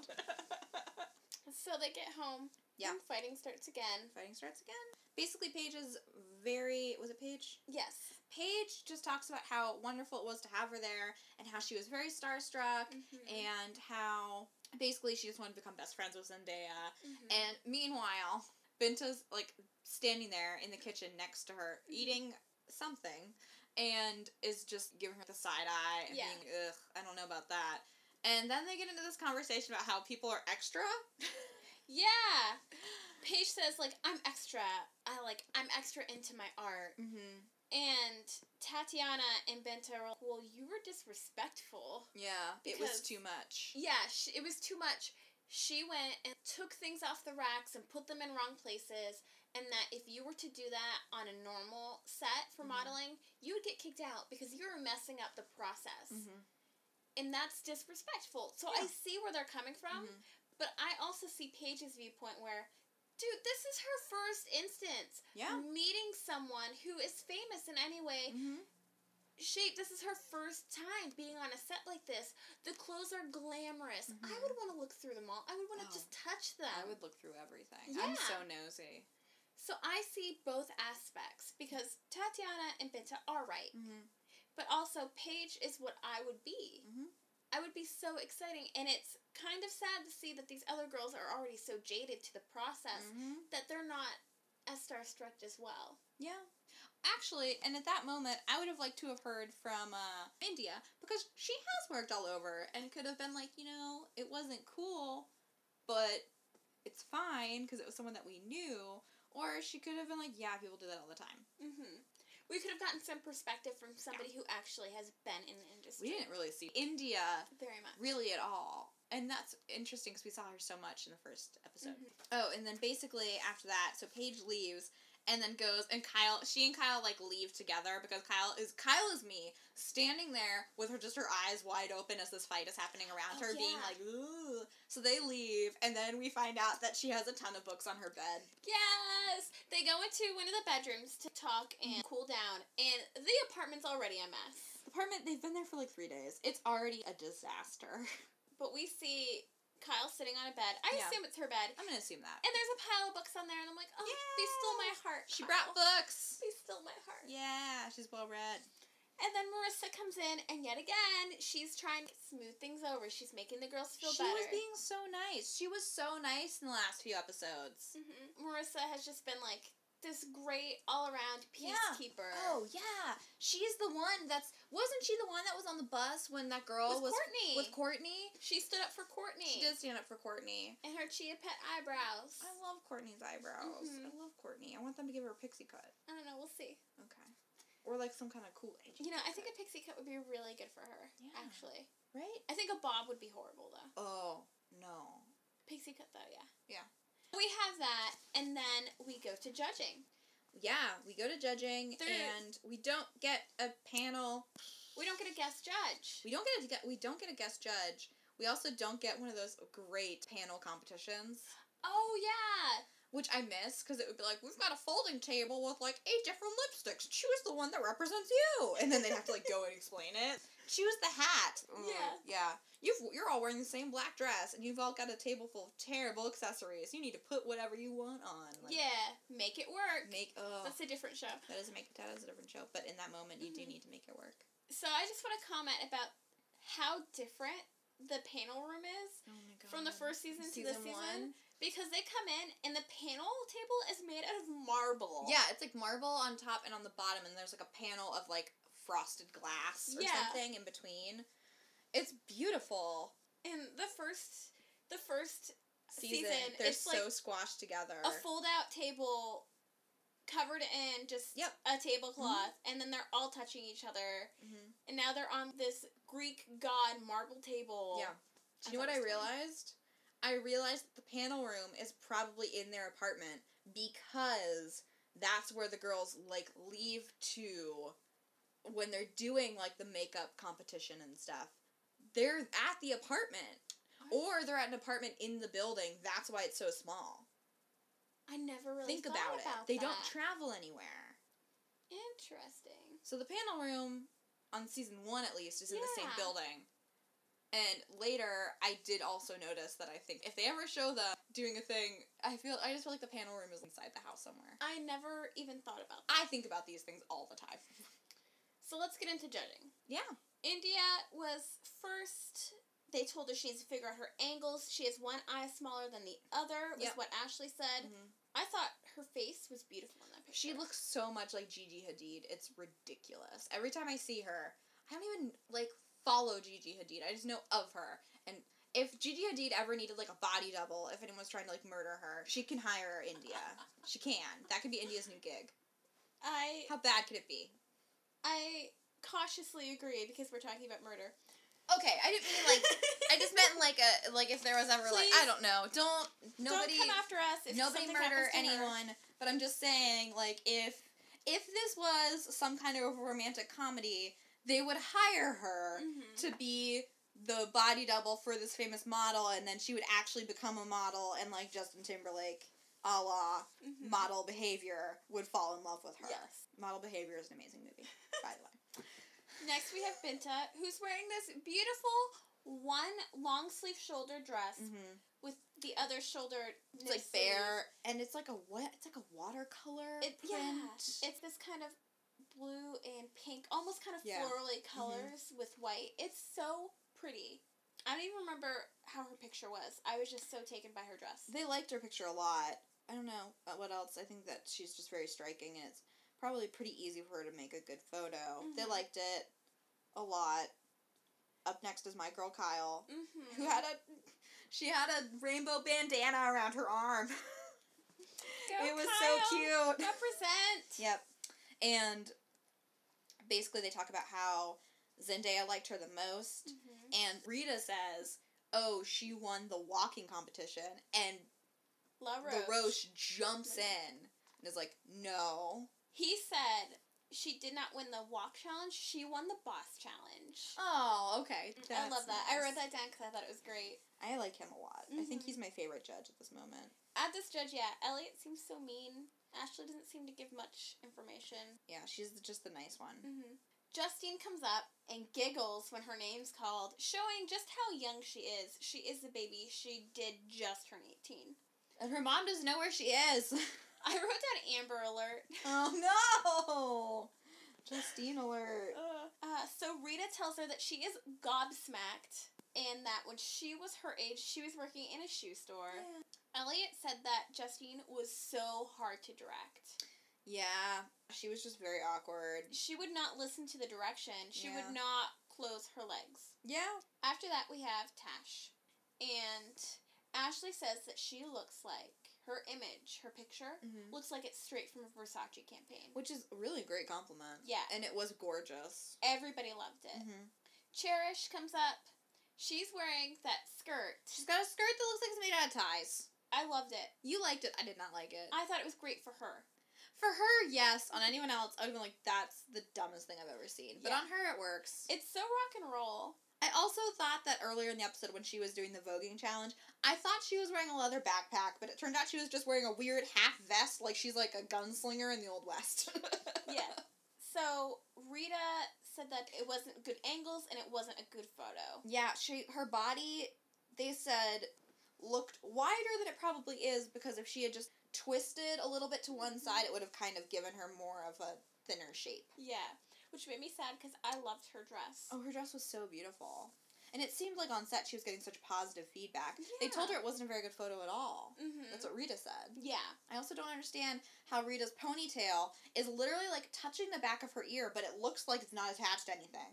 So they get home. Yeah. And fighting starts again. Fighting starts again. Basically, Paige is very... Was it Paige? Yes. Paige just talks about how wonderful it was to have her there, and how she was very starstruck, mm-hmm. and how basically she just wanted to become best friends with Zendaya. Mm-hmm. And meanwhile, Binta's, like, standing there in the kitchen next to her, eating something, and is just giving her the side eye and yeah. being, ugh, I don't know about that. And then they get into this conversation about how people are extra. Yeah. Paige says, like, I'm extra. I, like, I'm extra into my art. Mm-hmm. And Tatiana and Binta were like, well, you were disrespectful. Yeah, it was too much. Yeah, she, it was too much. She went and took things off the racks and put them in wrong places, and that if you were to do that on a normal set for mm-hmm. modeling, you would get kicked out because you were messing up the process. Mm-hmm. And that's disrespectful. So yeah. I see where they're coming from, mm-hmm. but I also see Paige's viewpoint where, dude, this is her first instance. Yeah. Meeting someone who is famous in any way. Mm-hmm. Shape, this is her first time being on a set like this. The clothes are glamorous. Mm-hmm. I would want to look through them all. I would want to oh, just touch them. I would look through everything. Yeah. I'm so nosy. So I see both aspects, because Tatiana and Binta are right. Mm-hmm. But also, Paige is what I would be. Mm-hmm. I would be so exciting, and it's kind of sad to see that these other girls are already so jaded to the process mm-hmm. that they're not as starstruck as well. Yeah. Actually, and at that moment, I would have liked to have heard from uh, India, because she has worked all over and could have been like, you know, it wasn't cool, but it's fine because it was someone that we knew. Or she could have been like, yeah, people do that all the time. Mm-hmm. We could have gotten some perspective from somebody yeah. who actually has been in the industry. We didn't really see India very much, really at all. And that's interesting because we saw her so much in the first episode. Mm-hmm. Oh, and then basically after that, so Paige leaves and then goes and Kyle, she and Kyle like leave together because Kyle is, Kyle is me standing there with her, just her eyes wide open as this fight is happening around oh, her yeah. being like, ooh. So they leave and then we find out that she has a ton of books on her bed. Yes! They go into one of the bedrooms to talk and cool down and the apartment's already a mess. The apartment, they've been there for like three days. It's already a disaster. But we see Kyle sitting on a bed. I yeah. assume it's her bed. I'm going to assume that. And there's a pile of books on there, and I'm like, oh, yeah. They stole my heart, Kyle. She brought books. They stole my heart. Yeah, she's well-read. And then Marissa comes in, and yet again, she's trying to smooth things over. She's making the girls feel she better. She was being so nice. She was so nice in the last few episodes. Mm-hmm. Marissa has just been, like, this great all-around peacekeeper. Yeah. Oh, yeah. She's the one that's... Wasn't she the one that was on the bus when that girl with was... Courtney. With Courtney? She stood up for Courtney. She did stand up for Courtney. And her Chia Pet eyebrows. I love Courtney's eyebrows. Mm-hmm. I love Courtney. I want them to give her a pixie cut. I don't know. We'll see. Okay. Or like some kind of cool... You know, cut. I think a pixie cut would be really good for her. Yeah. Actually. Right? I think a bob would be horrible, though. Oh, no. Pixie cut, though, yeah. Yeah. We have that, and then we go to judging. Yeah, we go to judging, Third. and we don't get a panel. We don't get a guest judge. We don't get a we don't get a guest judge. We also don't get one of those great panel competitions. Oh yeah. Which I miss because it would be like, we've got a folding table with like eight different lipsticks. Choose the one that represents you, and then they'd have to like go and explain it. Choose the hat. Mm, yeah. Yeah. You've, you're all wearing the same black dress, and you've all got a table full of terrible accessories. You need to put whatever you want on. Like, yeah. Make it work. Make. Oh, that's a different show. That is a make. That is a different show. But in that moment, you mm-hmm. do need to make it work. So I just want to comment about how different the panel room is oh my God. from the first season, season to this season. One. Because they come in, and the panel table is made out of marble. Yeah, it's like marble on top and on the bottom, and there's like a panel of like frosted glass or yeah. something in between. It's beautiful. And the first, the first season, season they're it's so like squashed together. A fold-out table covered in just yep. a tablecloth, mm-hmm. and then they're all touching each other. Mm-hmm. And now they're on this Greek god marble table. Yeah. Do you know what I realized? I realized that the panel room is probably in their apartment because that's where the girls, like, leave to when they're doing, like, the makeup competition and stuff. They're at the apartment. What? Or they're at an apartment in the building. That's why it's so small. I never really Think thought about, about it. That. They don't travel anywhere. Interesting. So the panel room, on season one at least, is in yeah. the same building. And later, I did also notice that I think if they ever show them doing a thing, I feel I just feel like the panel room is inside the house somewhere. I never even thought about that. I think about these things all the time. So let's get into judging. Yeah. India was first. They told her she needs to figure out her angles. She has one eye smaller than the other, was yep. what Ashley said. Mm-hmm. I thought her face was beautiful in that picture. She looks so much like Gigi Hadid. It's ridiculous. Every time I see her, I don't even, like... follow Gigi Hadid. I just know of her. And if Gigi Hadid ever needed, like, a body double, if anyone's trying to, like, murder her, she can hire India. She can. That could be India's new gig. I... How bad could it be? I cautiously agree, because we're talking about murder. Okay, I didn't mean, like... I just meant, like, a like if there was ever, Please, like, I don't know. Don't... Nobody... Don't come after us if Nobody murder anyone. Her. But I'm just saying, like, if... If this was some kind of romantic comedy... They would hire her mm-hmm. to be the body double for this famous model, and then she would actually become a model, and, like, Justin Timberlake, a la mm-hmm. Model Behavior, would fall in love with her. Yes. Model Behavior is an amazing movie, by the way. Next, we have Binta, who's wearing this beautiful one long-sleeve shoulder dress mm-hmm. with the other shoulder... It's, like, bare, and it's, like, a what? It's, like, a watercolor it, print. Yeah. It's this kind of... blue and pink, almost kind of yeah. florally colors mm-hmm. with white. It's so pretty. I don't even remember how her picture was. I was just so taken by her dress. They liked her picture a lot. I don't know what else. I think that she's just very striking, and it's probably pretty easy for her to make a good photo. Mm-hmm. They liked it a lot. Up next is my girl Kyle, mm-hmm. who had a, she had a rainbow bandana around her arm. Go it was Kyle. So cute. Represent. Yep. And basically they talk about how Zendaya liked her the most, mm-hmm. and Rita says, oh, she won the walking competition, and La Roche. LaRoche jumps in and is like, no. He said she did not win the walk challenge, she won the boss challenge. Oh, okay. That's I love that. Nice. I wrote that down because I thought it was great. I like him a lot. Mm-hmm. I think he's my favorite judge at this moment. At this judge, yeah. Elliot seems so mean. Ashley doesn't seem to give much information. Yeah, she's just the nice one. Mm-hmm. Justine comes up and giggles when her name's called, showing just how young she is. She is the baby. She did just turn eighteen. And her mom doesn't know where she is. I wrote down Amber Alert. Oh, no! Justine Alert. Uh, so Rita tells her that she is gobsmacked and that when she was her age, she was working in a shoe store. Yeah. Elliot said that Justine was so hard to direct. Yeah, she was just very awkward. She would not listen to the direction. She yeah. would not close her legs. Yeah. After that, we have Tash. And Ashley says that she looks like her image, her picture, mm-hmm. looks like it's straight from a Versace campaign. Which is really a great compliment. Yeah. And it was gorgeous. Everybody loved it. Mm-hmm. Cherish comes up. She's wearing that skirt. She's got a skirt that looks like it's made out of ties. I loved it. You liked it. I did not like it. I thought it was great for her. For her, yes. On anyone else, I would have been like, that's the dumbest thing I've ever seen. But yeah. on her, it works. It's so rock and roll. I also thought that earlier in the episode when she was doing the voguing challenge, I thought she was wearing a leather backpack, but it turned out she was just wearing a weird half vest, like she's like a gunslinger in the Old West. Yeah. So, Rita said that it wasn't good angles and it wasn't a good photo. Yeah, she her body, they said, looked wider than it probably is, because if she had just twisted a little bit to one side, it would have kind of given her more of a thinner shape. Yeah, which made me sad because I loved her dress. Oh, her dress was so beautiful. And it seemed like on set she was getting such positive feedback. Yeah. They told her it wasn't a very good photo at all. Mm-hmm. That's what Rita said. Yeah. I also don't understand how Rita's ponytail is literally like touching the back of her ear, but it looks like it's not attached to anything.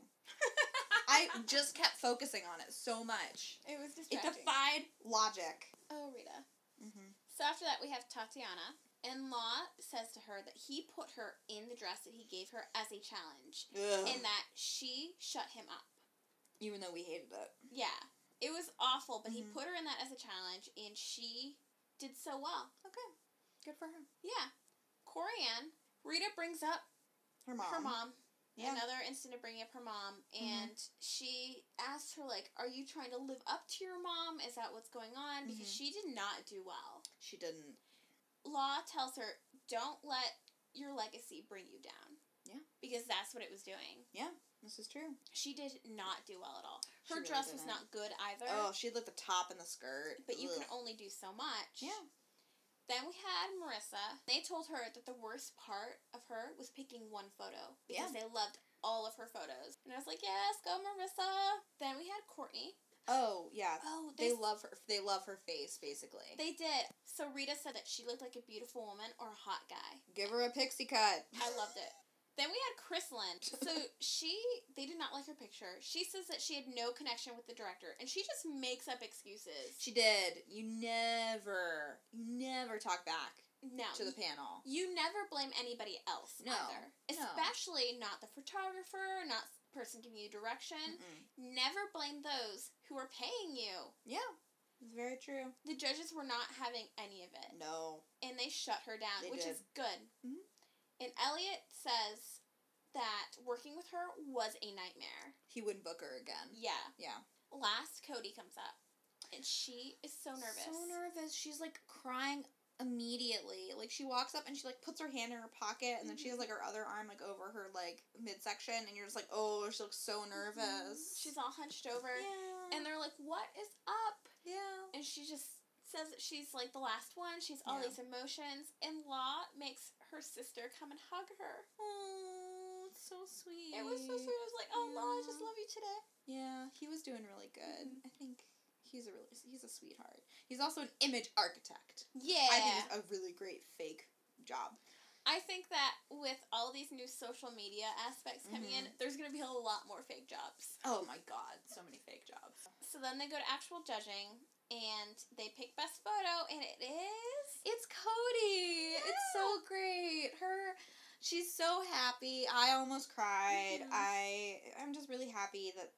I just kept focusing on it so much. It was distracting. It defied logic. Oh, Rita. Mm-hmm. So after that, we have Tatiana, and Law says to her that he put her in the dress that he gave her as a challenge, Ugh. and that she shut him up. Even though we hated it. Yeah. It was awful, but mm-hmm. he put her in that as a challenge, and she did so well. Okay. Good for her. Yeah. Corianne, Rita brings up her mom. Her mom. Yeah. Another instant of bringing up her mom, and mm-hmm. she asked her, like, are you trying to live up to your mom? Is that what's going on? Mm-hmm. Because she did not do well. She didn't. Law tells her, don't let your legacy bring you down. Yeah. Because that's what it was doing. Yeah, this is true. She did not do well at all. Her really dress didn't. was not good either. Oh, she had, like, the top and the skirt. But Ugh. you can only do so much. Yeah. Then we had Marissa. They told her that the worst part of her was picking one photo. Because yeah. they loved all of her photos. And I was like, yes, go Marissa. Then we had Courtney. Oh, yeah. Oh, they love her. They love her face, basically. They did. So Rita said that she looked like a beautiful woman or a hot guy. Give her a pixie cut. I loved it. Then we had Chrisland. So she, they did not like her picture. She says that she had no connection with the director, and she just makes up excuses. She did. You never, you never talk back no, to the panel. You never blame anybody else no, either. Especially no. not the photographer, not the person giving you direction. Mm-mm. Never blame those who are paying you. Yeah. It's very true. The judges were not having any of it. No. And they shut her down, they which did. is good. Mm-hmm. And Elliot says that working with her was a nightmare. He wouldn't book her again. Yeah. Yeah. Last, Cody comes up. And she is so nervous. So nervous. She's, like, crying immediately. Like, she walks up and she, like, puts her hand in her pocket. And mm-hmm. then she has, like, her other arm, like, over her, like, midsection. And you're just like, oh, she looks so nervous. Mm-hmm. She's all hunched over. Yeah. And they're like, what is up? Yeah. And she just says that she's, like, the last one. She's all yeah. these emotions. And Law makes her sister come and hug her. Oh, it's so sweet. It was so sweet. I was like, oh, yeah. Law, I just love you today. Yeah, he was doing really good. Mm-hmm. I think he's a really, he's a sweetheart. He's also an image architect. Yeah. I think it's a really great fake job. I think that with all these new social media aspects coming mm-hmm. in, there's going to be a lot more fake jobs. Oh my god, so many fake jobs. So then they go to actual judging, and they pick best photo, and it is... It's Cody! Yeah. It's so great! Her... She's so happy. I almost cried. Mm-hmm. I, I'm just really happy that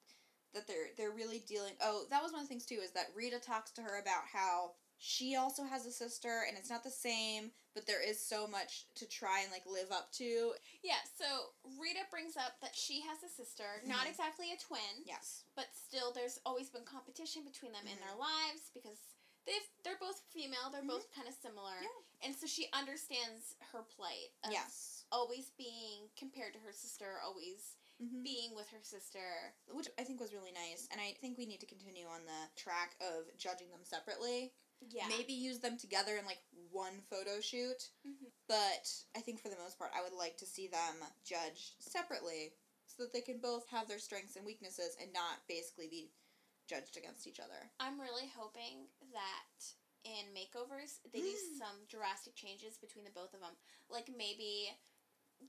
that they're they're really dealing... Oh, that was one of the things, too, is that Rita talks to her about how... She also has a sister, and it's not the same, but there is so much to try and, like, live up to. Yeah, so Rita brings up that she has a sister, mm-hmm. not exactly a twin. Yes. But still, there's always been competition between them mm-hmm. in their lives, because they've, they're both female, they're mm-hmm. both kind of similar. Yeah. And so she understands her plight of yes. always being compared to her sister, always... Mm-hmm. being with her sister. Which I think was really nice, and I think we need to continue on the track of judging them separately. Yeah. Maybe use them together in, like, one photo shoot, mm-hmm. but I think for the most part I would like to see them judged separately so that they can both have their strengths and weaknesses and not basically be judged against each other. I'm really hoping that in makeovers they do some drastic changes between the both of them. Like, maybe...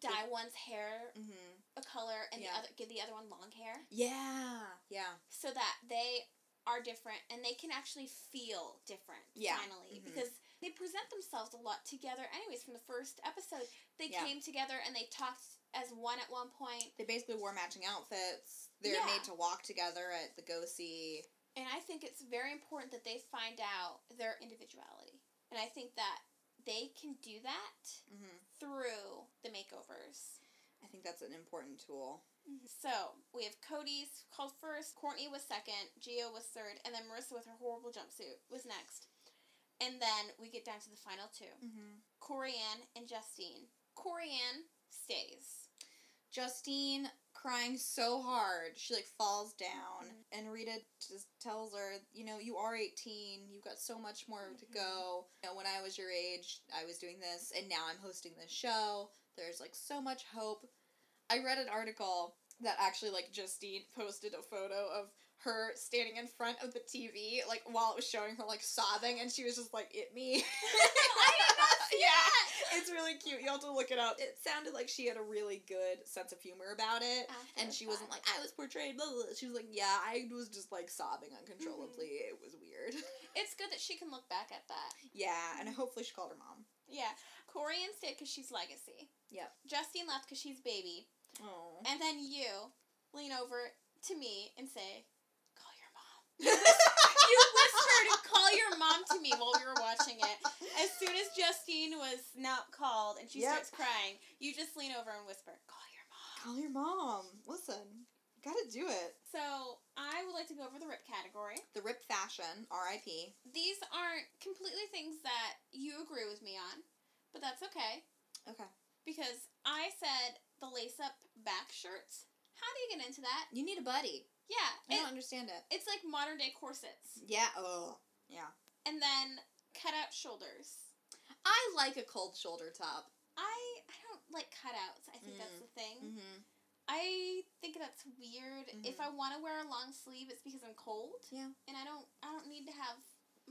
dye one's hair mm-hmm. a color and yeah. the other give the other one long hair. Yeah. Yeah. So that they are different and they can actually feel different yeah. finally mm-hmm. because they present themselves a lot together anyways from the first episode. They yeah. came together and they talked as one at one point. They basically wore matching outfits. They're yeah. made to walk together at the go-see. And I think it's very important that they find out their individuality. And I think that they can do that mm-hmm. through the makeovers. I think that's an important tool. Mm-hmm. So, we have Cody's called first, Courtney was second, Gio was third, and then Marissa with her horrible jumpsuit was next. And then we get down to the final two. Mm-hmm. Corianne and Justine. Corianne stays. Justine crying so hard, she, like, falls down, mm-hmm. and Rita just tells her, you know, you are eighteen, you've got so much more mm-hmm. to go, you know, when I was your age, I was doing this, and now I'm hosting this show, there's, like, so much hope. I read an article that actually, like, Justine posted a photo of her standing in front of the T V, like, while it was showing her, like, sobbing, and she was just like, it me. I did not see yeah. that. It's really cute. You'll have to look it up. It sounded like she had a really good sense of humor about it, After and she that. wasn't like, I was portrayed, blah, blah. She was like, yeah, I was just, like, sobbing uncontrollably. Mm-hmm. It was weird. It's good that she can look back at that. Yeah, and hopefully she called her mom. Yeah. Corianne stayed because she's legacy. Yep. Justine left because she's baby. Oh. And then you lean over to me and say, you whispered and call your mom to me while we were watching it. As soon as Justine was not called and she yep. starts crying, you just lean over and whisper, call your mom. Call your mom. Listen, gotta do it. So, I would like to go over the R I P category. The R I P fashion, R I P. These aren't completely things that you agree with me on, but that's okay. Okay. Because I said the lace-up back shirts. How do you get into that? You need a buddy. Yeah. I it, don't understand it. It's like modern day corsets. Yeah. Oh. Yeah. And then cut out shoulders. I like a cold shoulder top. I, I don't like cutouts. I think mm. that's the thing. Mm-hmm. I think that's weird. Mm-hmm. If I want to wear a long sleeve, it's because I'm cold. Yeah. And I don't I don't need to have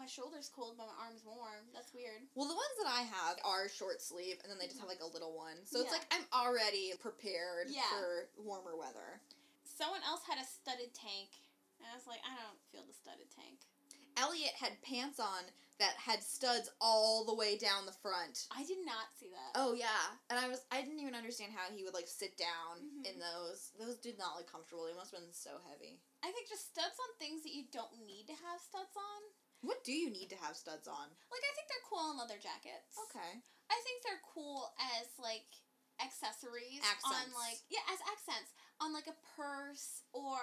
my shoulders cold but my arms warm. That's weird. Well, the ones that I have are short sleeve and then they just have like a little one. So yeah. it's like I'm already prepared yeah. for warmer weather. Someone else had a studded tank, and I was like, I don't feel the studded tank. Elliot had pants on that had studs all the way down the front. I did not see that. Oh, yeah. And I was, I didn't even understand how he would, like, sit down mm-hmm. in those. Those did not look comfortable. They must have been so heavy. I think just studs on things that you don't need to have studs on. What do you need to have studs on? Like, I think they're cool on leather jackets. Okay. I think they're cool as, like... accessories accents. on like yeah as accents on like a purse or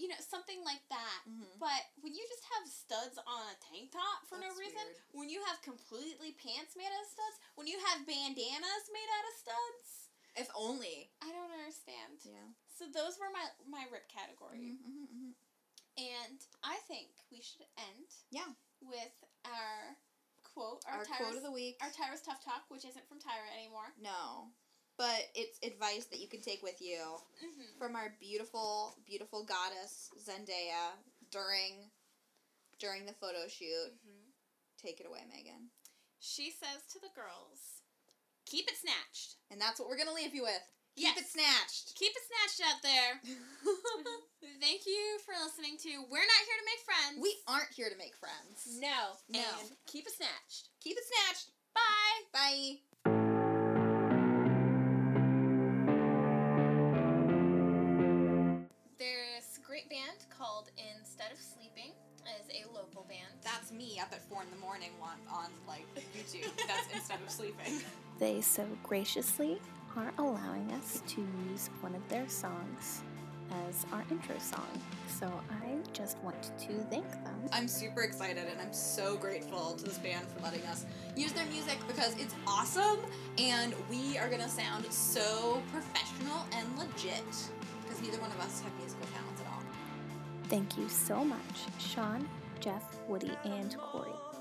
you know something like that mm-hmm. but when you just have studs on a tank top for That's no reason weird. When you have completely pants made out of studs, when you have bandanas made out of studs, if only I don't understand. Yeah, so those were my my R I P category. Mm-hmm, mm-hmm, mm-hmm. And I think we should end yeah with our Quote, our, our Tyra's, quote of the week. Our Tyra's Tough Talk, which isn't from Tyra anymore. No. But it's advice that you can take with you mm-hmm. from our beautiful, beautiful goddess, Zendaya, during during the photo shoot. Mm-hmm. Take it away, Megan. She says to the girls, keep it snatched. And that's what we're going to leave you with. Keep yes. it snatched. Keep it snatched out there. Thank you for listening to We're Not Here to Make Friends. We aren't here to make friends. No. No. And keep it snatched. Keep it snatched. Bye. Bye. There's a great band called Instead of Sleeping. Is a local band. That's me up at four in the morning on, on like, YouTube. That's Instead of Sleeping. They so graciously are allowing us to use one of their songs as our intro song. So I just want to thank them. I'm super excited and I'm so grateful to this band for letting us use their music because it's awesome and we are going to sound so professional and legit because neither one of us have musical talents at all. Thank you so much, Sean, Jeff, Woody, and Corey.